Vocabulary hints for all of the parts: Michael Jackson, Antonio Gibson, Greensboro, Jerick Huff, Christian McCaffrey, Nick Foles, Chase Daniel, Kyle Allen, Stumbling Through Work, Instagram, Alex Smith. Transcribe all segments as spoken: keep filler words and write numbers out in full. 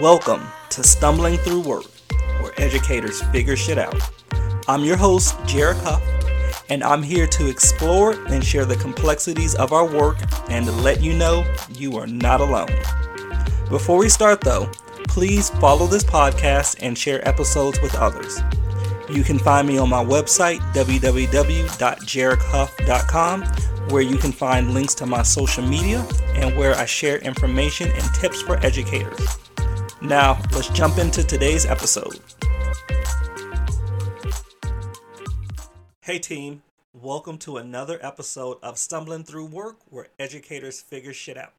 Welcome to Stumbling Through Work, where educators figure shit out. I'm your host, Jerick Huff, and I'm here to explore and share the complexities of our work and to let you know you are not alone. Before we start, though, please follow this podcast and share episodes with others. You can find me on my website, w w w dot jerick huff dot com, where you can find links to my social media and where I share information and tips for educators. Now, let's jump into today's episode. Hey team, welcome to another episode of Stumbling Through Work, where educators figure shit out.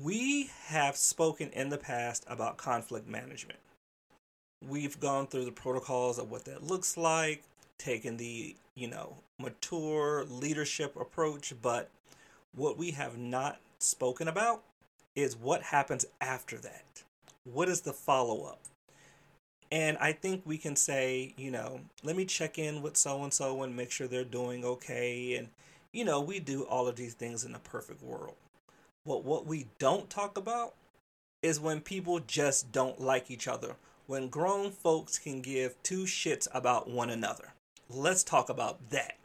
We have spoken in the past about conflict management. We've gone through the protocols of what that looks like, taken the, you know, mature leadership approach, but what we have not spoken about is what happens after that. What is the follow-up? And I think we can say, you know, let me check in with so-and-so and make sure they're doing okay. And, you know, we do all of these things in a perfect world. But what we don't talk about is when people just don't like each other, when grown folks can give two shits about one another. Let's talk about that.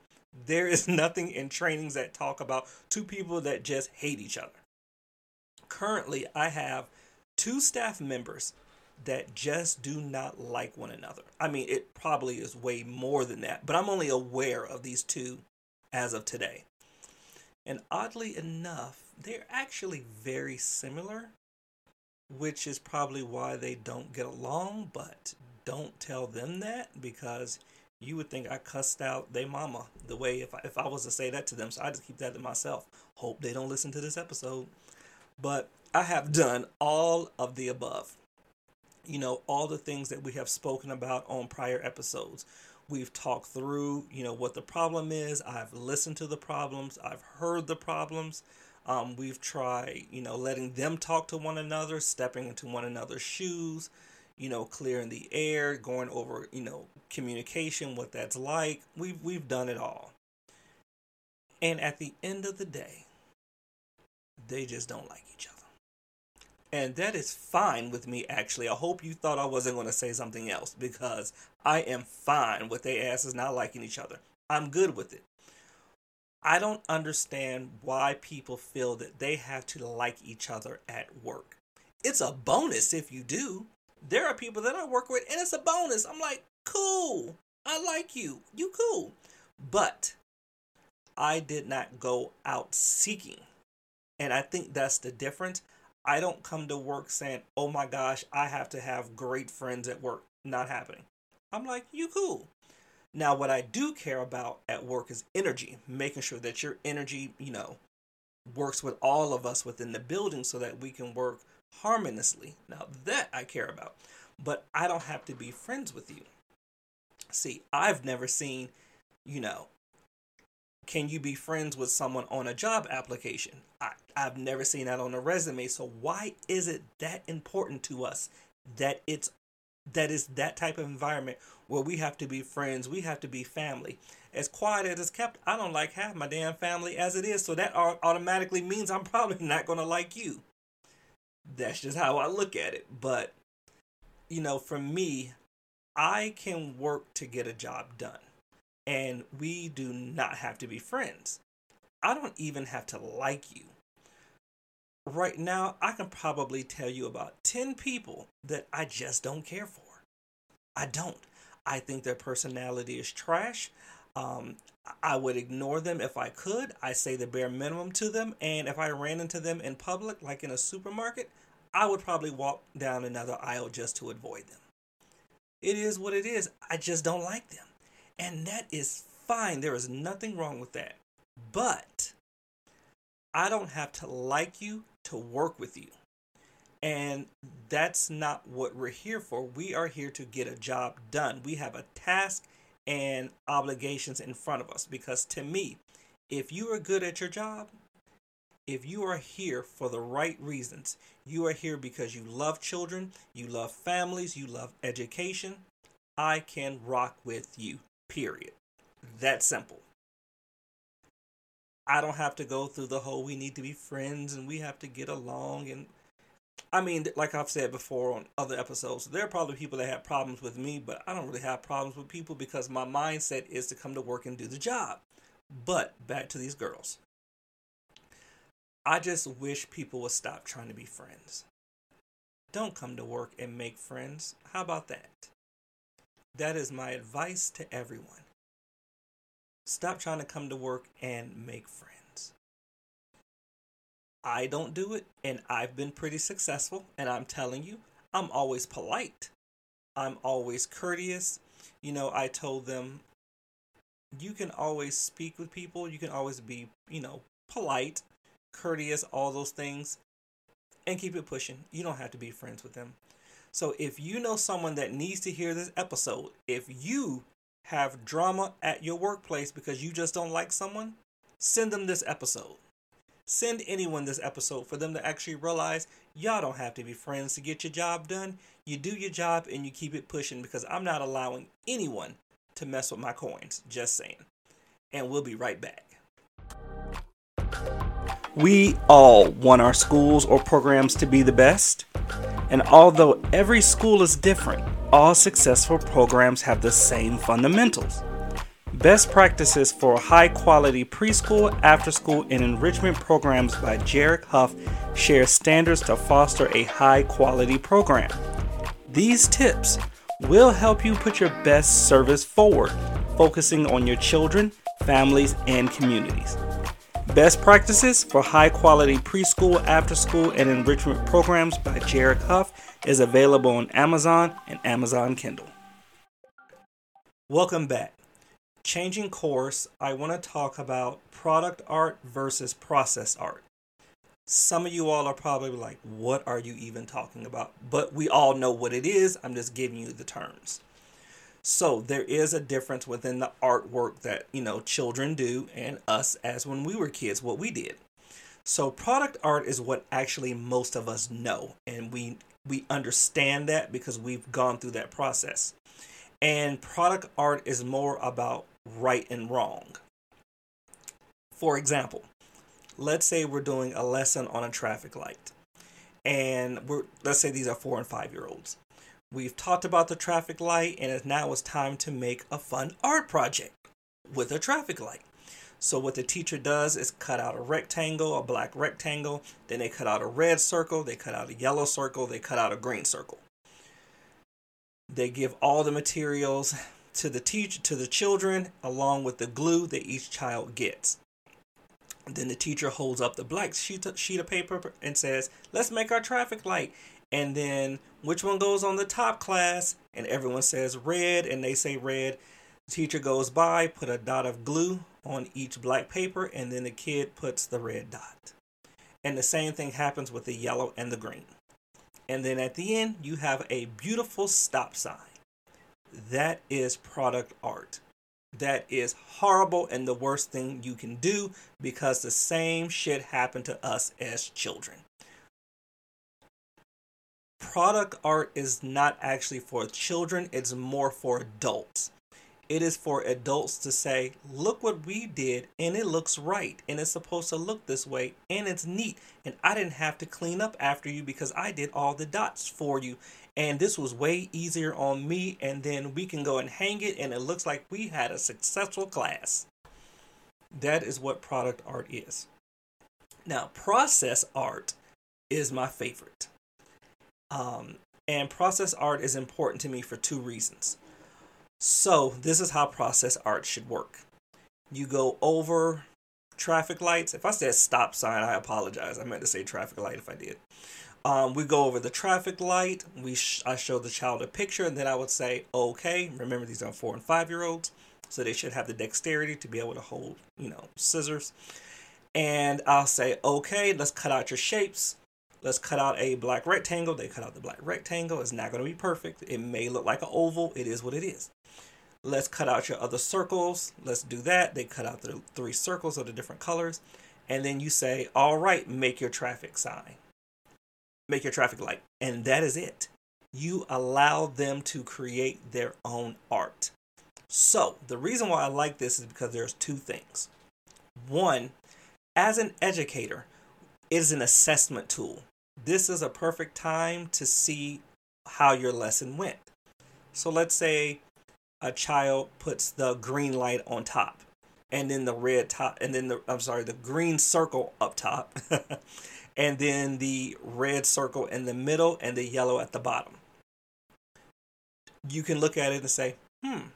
There is nothing in trainings that talk about two people that just hate each other. Currently, I have two staff members that just do not like one another. I mean, it probably is way more than that, but I'm only aware of these two as of today. And oddly enough, they're actually very similar, which is probably why they don't get along, but don't tell them that, because you would think I cussed out their mama the way if I, if I was to say that to them. So I just keep that to myself. Hope they don't listen to this episode. But I have done all of the above. You know, all the things that we have spoken about on prior episodes. We've talked through, you know, what the problem is. I've listened to the problems. I've heard the problems. Um, we've tried, you know, letting them talk to one another, stepping into one another's shoes, you know, clearing the air, going over, you know, communication, what that's like. We've, we've done it all. And at the end of the day, they just don't like each other. And that is fine with me, actually. I hope you thought I wasn't going to say something else, because I am fine with their asses not liking each other. I'm good with it. I don't understand why people feel that they have to like each other at work. It's a bonus if you do. There are people that I work with, and it's a bonus. I'm like, cool. I like you. You cool. But I did not go out seeking. And I think that's the difference. I don't come to work saying, oh my gosh, I have to have great friends at work. Not happening. I'm like, you cool. Now, what I do care about at work is energy, making sure that your energy, you know, works with all of us within the building so that we can work harmoniously. Now, that I care about, but I don't have to be friends with you. See, I've never seen, you know, can you be friends with someone on a job application? I, I've never seen that on a resume. So why is it that important to us that it's that is that type of environment where we have to be friends, we have to be family? As quiet as it's kept, I don't like half my damn family as it is. So that automatically means I'm probably not going to like you. That's just how I look at it. But, you know, for me, I can work to get a job done. And we do not have to be friends. I don't even have to like you. Right now, I can probably tell you about ten people that I just don't care for. I don't. I think their personality is trash. Um, I would ignore them if I could. I say the bare minimum to them. And if I ran into them in public, like in a supermarket, I would probably walk down another aisle just to avoid them. It is what it is. I just don't like them. And that is fine. There is nothing wrong with that. But I don't have to like you to work with you. And that's not what we're here for. We are here to get a job done. We have a task and obligations in front of us. Because to me, if you are good at your job, if you are here for the right reasons, you are here because you love children, you love families, you love education, I can rock with you. Period. That simple. I don't have to go through the whole we need to be friends and we have to get along. And I mean, like I've said before on other episodes, there are probably people that have problems with me, but I don't really have problems with people because my mindset is to come to work and do the job. But back to these girls. I just wish people would stop trying to be friends. Don't come to work and make friends. How about that? That is my advice to everyone. Stop trying to come to work and make friends. I don't do it, and I've been pretty successful, and I'm telling you, I'm always polite. I'm always courteous. You know, I told them, you can always speak with people. You can always be, you know, polite, courteous, all those things, and keep it pushing. You don't have to be friends with them. So if you know someone that needs to hear this episode, if you have drama at your workplace because you just don't like someone, send them this episode. Send anyone this episode for them to actually realize y'all don't have to be friends to get your job done. You do your job and you keep it pushing, because I'm not allowing anyone to mess with my coins. Just saying. And we'll be right back. We all want our schools or programs to be the best. And although every school is different, all successful programs have the same fundamentals. Best practices for high-quality preschool, after-school, and enrichment programs by Jerick Huff share standards to foster a high-quality program. These tips will help you put your best service forward, focusing on your children, families, and communities. Best Practices for High-Quality Preschool, After-School, and Enrichment Programs by Jerick Huff is available on Amazon and Amazon Kindle. Welcome back. Changing course, I want to talk about product art versus process art. Some of you all are probably like, what are you even talking about? But we all know what it is. I'm just giving you the terms. So there is a difference within the artwork that, you know, children do and us as when we were kids, what we did. So product art is what actually most of us know. And we we understand that because we've gone through that process. And product art is more about right and wrong. For example, let's say we're doing a lesson on a traffic light. And we're let's say these are four and five year olds. We've talked about the traffic light, and now it's time to make a fun art project with a traffic light. So what the teacher does is cut out a rectangle, a black rectangle, then they cut out a red circle, they cut out a yellow circle, they cut out a green circle. They give all the materials to the teacher, to the children, along with the glue that each child gets. Then the teacher holds up the black sheet sheet of paper and says, let's make our traffic light. And then which one goes on the top, class? And everyone says red, and they say red. The teacher goes by, put a dot of glue on each black paper, and then the kid puts the red dot. And the same thing happens with the yellow and the green. And then at the end, you have a beautiful stop sign. That is product art. That is horrible and the worst thing you can do, because the same shit happened to us as children. Product art is not actually for children, it's more for adults. It is for adults to say, look what we did, and it looks right, and it's supposed to look this way, and it's neat, and I didn't have to clean up after you because I did all the dots for you, and this was way easier on me, and then we can go and hang it, and it looks like we had a successful class. That is what product art is. Now, process art is my favorite. Um, and process art is important to me for two reasons. So this is how process art should work. You go over traffic lights. If I said stop sign, I apologize. I meant to say traffic light if I did. Um, we go over the traffic light. We sh- I show the child a picture, and then I would say, okay, remember these are four and five year olds. So they should have the dexterity to be able to hold, you know, scissors. And I'll say, okay, let's cut out your shapes. Let's cut out a black rectangle. They cut out the black rectangle. It's not going to be perfect. It may look like an oval. It is what it is. Let's cut out your other circles. Let's do that. They cut out the three circles of the different colors. And then you say, all right, make your traffic sign. Make your traffic light. And that is it. You allow them to create their own art. So the reason why I like this is because there's two things. One, as an educator, it is an assessment tool. this is a perfect time to see how your lesson went. So let's say a child puts the green light on top and then the red top and then the, I'm sorry, the green circle up top and then the red circle in the middle and the yellow at the bottom. You can look at it and say, hmm,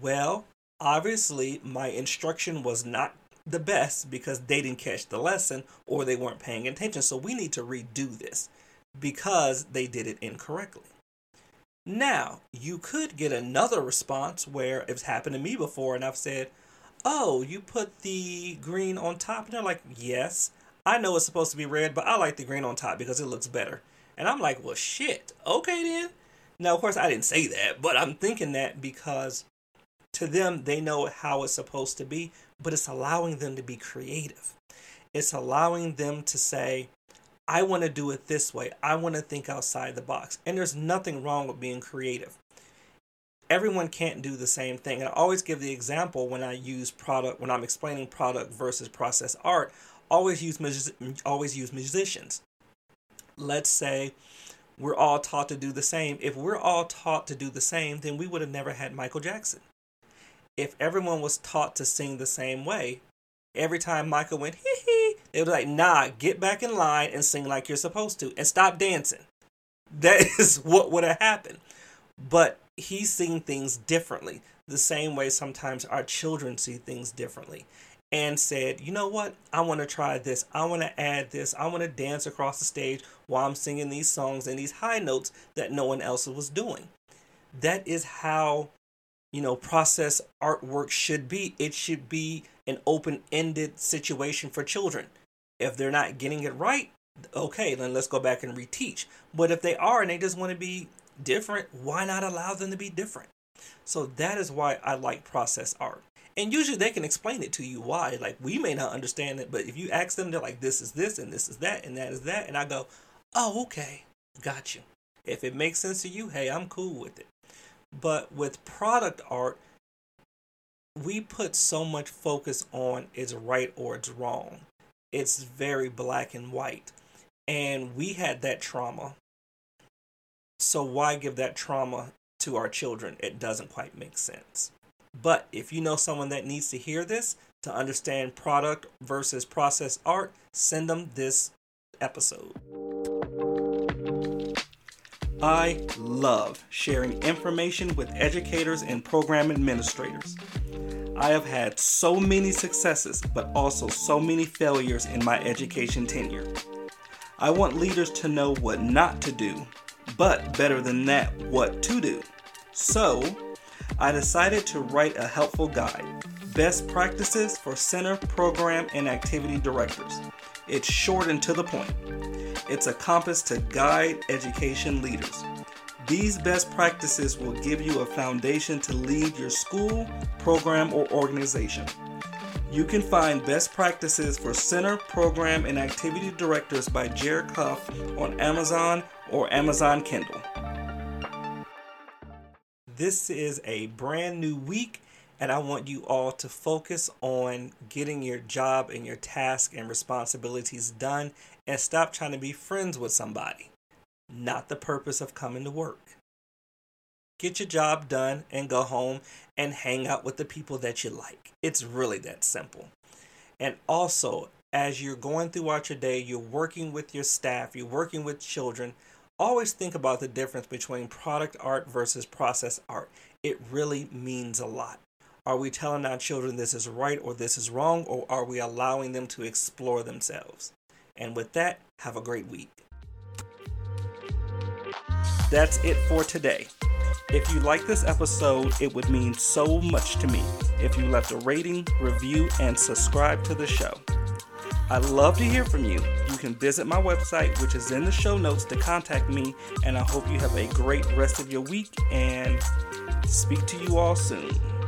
well, obviously my instruction was not the best because they didn't catch the lesson or they weren't paying attention. So we need to redo this because they did it incorrectly. Now, you could get another response where it's happened to me before and I've said, oh, you put the green on top. And they're like, yes, I know it's supposed to be red, but I like the green on top because it looks better. And I'm like, well, shit. Okay, then. Now, of course, I didn't say that, but I'm thinking that because to them, they know how it's supposed to be, but it's allowing them to be creative. It's allowing them to say, I want to do it this way. I want to think outside the box. And there's nothing wrong with being creative. Everyone can't do the same thing. And I always give the example when I use product, when I'm explaining product versus process art, always use always use musicians. Let's say we're all taught to do the same. If we're all taught to do the same, then we would have never had Michael Jackson. If everyone was taught to sing the same way, every time Michael went, hee hee, it was like, nah, get back in line and sing like you're supposed to and stop dancing. That is what would have happened. But he's seeing things differently, the same way sometimes our children see things differently, and said, you know what? I want to try this. I want to add this. I want to dance across the stage while I'm singing these songs and these high notes that no one else was doing. That is how, you know, process artwork should be. It should be an open-ended situation for children. If they're not getting it right, okay, then let's go back and reteach. But if they are and they just want to be different, why not allow them to be different? So that is why I like process art. And usually they can explain it to you why. Like, we may not understand it, but if you ask them, they're like, this is this, and this is that, and that is that. And I go, oh, okay, got you. If it makes sense to you, hey, I'm cool with it. But with product art, we put so much focus on it's right or it's wrong. It's very black and white. And we had that trauma. So why give that trauma to our children? It doesn't quite make sense. But if you know someone that needs to hear this to understand product versus process art, send them this episode. I love sharing information with educators and program administrators. I have had so many successes, but also so many failures in my education tenure. I want leaders to know what not to do, but better than that, what to do. So I decided to write a helpful guide, Best Practices for Center, Program, and Activity Directors. It's short and to the point. It's a compass to guide education leaders. These best practices will give you a foundation to lead your school, program, or organization. You can find Best Practices for Center, Program, and Activity Directors by Jerick Huff on Amazon or Amazon Kindle. This is a brand new week, and I want you all to focus on getting your job and your task and responsibilities done, and stop trying to be friends with somebody. Not the purpose of coming to work. Get your job done and go home and hang out with the people that you like. It's really that simple. And also, as you're going throughout your day, you're working with your staff, you're working with children, always think about the difference between product art versus process art. It really means a lot. Are we telling our children this is right or this is wrong, or are we allowing them to explore themselves? And with that, have a great week. That's it for today. If you like this episode, it would mean so much to me if you left a rating, review, and subscribe to the show. I'd love to hear from you. You can visit my website, which is in the show notes, to contact me. And I hope you have a great rest of your week and speak to you all soon.